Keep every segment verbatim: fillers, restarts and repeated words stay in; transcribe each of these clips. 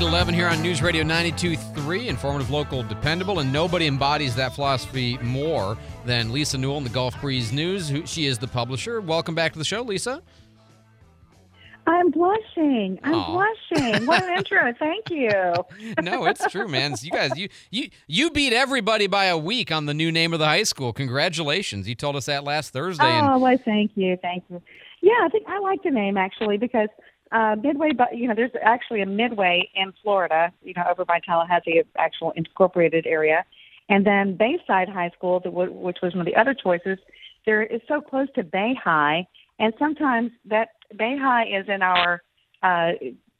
eleven here on News Radio ninety-two point three, informative, local, dependable, and nobody embodies that philosophy more than Lisa Newell in the Gulf Breeze News. Who, she is the publisher. Welcome back to the show, Lisa. I'm blushing. I'm Aww. blushing. What an intro. Thank you. No, it's true, man. You guys, you, you you beat everybody by a week on the new name of the high school. Congratulations. You told us that last Thursday. Oh, and... well, thank you. Thank you. Yeah, I think I like the name, actually, because Uh, Midway, but you know, there's actually a Midway in Florida, you know, over by Tallahassee, actual incorporated area. And then Bayside High School, which was one of the other choices, there is so close to Bay High. And sometimes that Bay High is in our uh,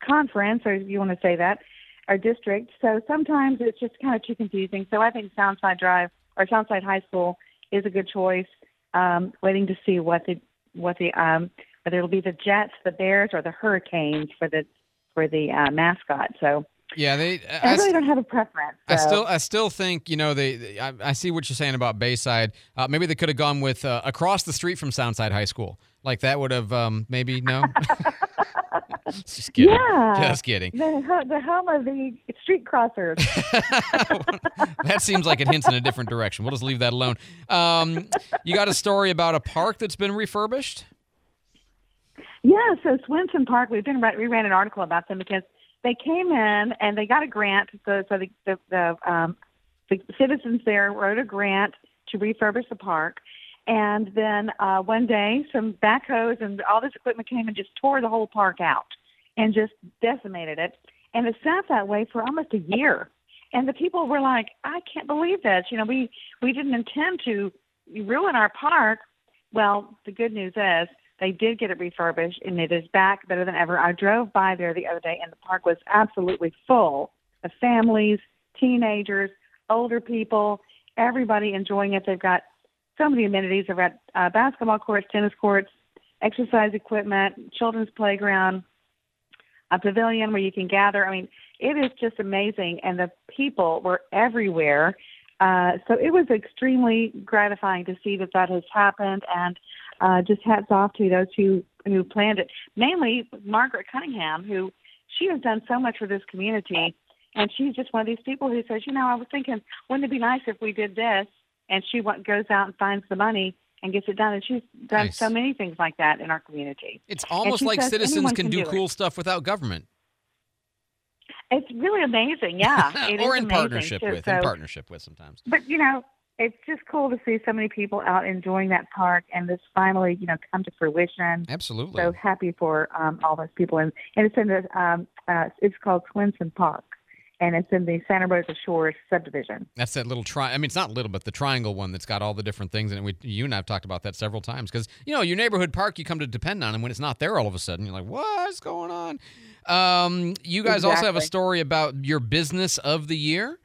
conference, or you want to say that, our district. So sometimes it's just kind of too confusing. So I think Soundside Drive or Soundside High School is a good choice. Um, waiting to see what the, what the, um, whether it'll be the Jets, the Bears, or the Hurricanes for the for the uh, mascot. So yeah, they. I, I really don't have a preference. So. I still, I still think you know they. they I, I see what you're saying about Bayside. Uh, maybe they could have gone with uh, across the street from Soundside High School. Like that would have um, maybe no. Just kidding. Yeah. Just kidding. The, the home of the street crossers. That seems like it hints in a different direction. We'll just leave that alone. Um, you got a story about a park that's been refurbished? Yeah, so Swinson Park, we've been we ran an article about them because they came in and they got a grant. So, so the the, the, um, the citizens there wrote a grant to refurbish the park, and then uh, one day some backhoes and all this equipment came and just tore the whole park out and just decimated it. And it sat that way for almost a year. And the people were like, "I can't believe this! You know, we we didn't intend to ruin our park." Well, the good news is, they did get it refurbished, and it is back better than ever. I drove by there the other day, and the park was absolutely full of families, teenagers, older people, everybody enjoying it. They've got so many amenities. They've got uh, basketball courts, tennis courts, exercise equipment, children's playground, a pavilion where you can gather. I mean, it is just amazing, and the people were everywhere. Uh, so it was extremely gratifying to see that that has happened, and Uh, just hats off to those who, who planned it, mainly Margaret Cunningham, who she has done so much for this community. And she's just one of these people who says, you know, I was thinking, wouldn't it be nice if we did this? And she goes out and finds the money and gets it done. And she's done nice. so many things like that in our community. It's almost like says, citizens can, can do, do cool stuff without government. It's really amazing, yeah. It or is in partnership too, with, so, in partnership with sometimes. But, you know, it's just cool to see so many people out enjoying that park and this finally, you know, come to fruition. Absolutely. So happy for um, all those people. And, and it's in the, um, uh, it's called Swinson Park, and it's in the Santa Rosa Shores subdivision. That's that little tri- I mean, it's not little, but the triangle one that's got all the different things. And we, you and I have talked about that several times because, you know, your neighborhood park, you come to depend on, and when it's not there all of a sudden, you're like, what's going on? Um, you guys exactly. also have a story about your business of the year.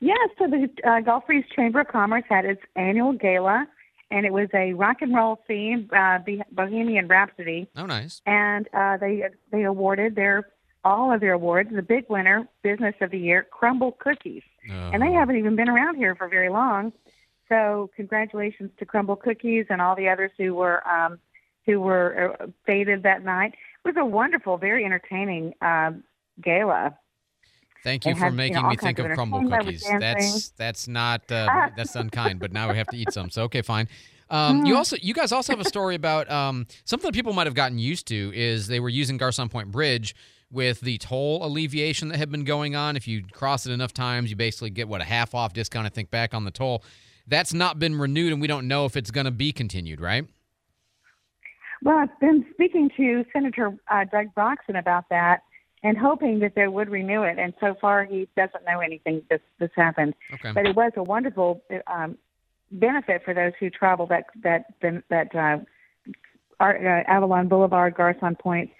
Yes, yeah, so the uh, Gulf Breeze Chamber of Commerce had its annual gala, and it was a rock and roll theme, uh, Bohemian Rhapsody. Oh, nice! And uh, they they awarded their all of their awards. The big winner, business of the year, Crumbl Cookies, oh. and they haven't even been around here for very long. So, congratulations to Crumbl Cookies and all the others who were um, who were feted that night. It was a wonderful, very entertaining uh, gala. Thank you it for has, making you know, me think of Crumbl Cookies. That's that's not uh, ah. that's unkind, but now we have to eat some, so okay, fine. Um, mm. You also, you guys also have a story about um, something that people might have gotten used to is they were using Garcon Pointe Bridge with the toll alleviation that had been going on. If you cross it enough times, you basically get what a half off discount. I think back on the toll, that's not been renewed, and we don't know if it's going to be continued, right? Well, I've been speaking to Senator uh, Doug Broxon about that, and hoping that they would renew it. And so far, he doesn't know anything this this happened. Okay. But it was a wonderful um, benefit for those who travel that that that uh, our, uh, Avalon Boulevard, Garcon Pointe,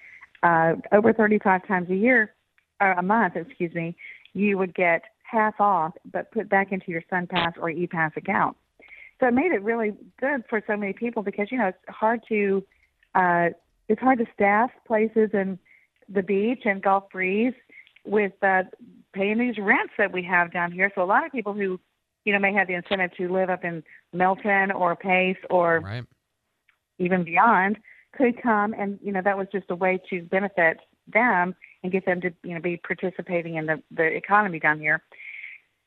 uh, over thirty-five times a year, uh, a month, excuse me, you would get half off, but put back into your SunPass or EPass account. So it made it really good for so many people because, you know, it's hard to uh, it's hard to staff places in the beach and Gulf Breeze with uh, paying these rents that we have down here. So a lot of people who, you know, may have the incentive to live up in Milton or Pace or right. even beyond could come. And, you know, that was just a way to benefit them and get them to, you know, be participating in the, the economy down here.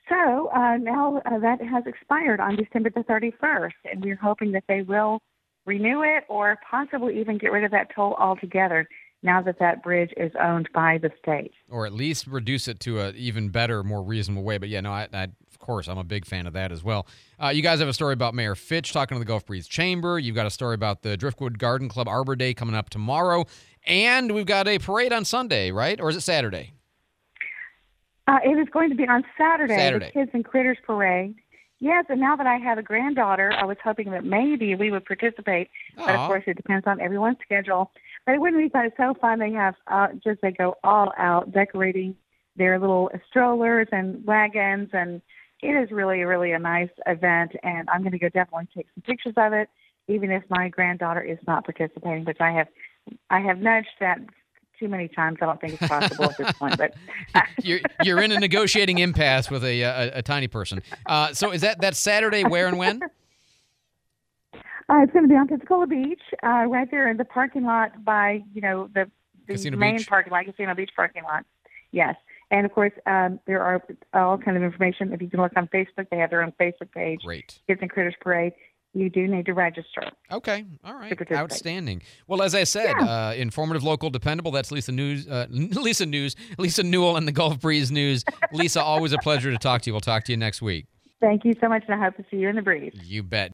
So uh, now uh, that has expired on December the thirty-first, and we're hoping that they will renew it or possibly even get rid of that toll altogether now that that bridge is owned by the state. Or at least reduce it to an even better, more reasonable way. But, yeah, no, I, I, of course, I'm a big fan of that as well. Uh, you guys have a story about Mayor Fitch talking to the Gulf Breeze Chamber. You've got a story about the Driftwood Garden Club Arbor Day coming up tomorrow. And we've got a parade on Sunday, right? Or is it Saturday? Uh, it is going to be on Saturday, Saturday, the Kids and Critters Parade. Yes, and now that I have a granddaughter, I was hoping that maybe we would participate. Aww. But, of course, it depends on everyone's schedule. But it wouldn't be fun. It's so fun. They have uh, just they go all out decorating their little strollers and wagons, and it is really, really a nice event, and I'm going to go definitely take some pictures of it, even if my granddaughter is not participating, which I have I have nudged that too many times. I don't think it's possible at this point. But you're, you're in a negotiating impasse with a, a, a tiny person. Uh, so is that that Saturday where and when? Uh, it's going to be on Pensacola Beach, uh, right there in the parking lot by, you know, the, the main Beach. parking lot, Casino Beach parking lot. Yes. And, of course, um, there are all kinds of information. If you can look on Facebook, they have their own Facebook page. Great. Kids and Critters Parade. You do need to register. Okay. All right. Outstanding. Well, as I said, yeah. uh, informative, local, dependable. That's Lisa News, uh, Lisa News, Lisa Newell and the Gulf Breeze News. Lisa, always a pleasure to talk to you. We'll talk to you next week. Thank you so much, and I hope to see you in the breeze. You bet.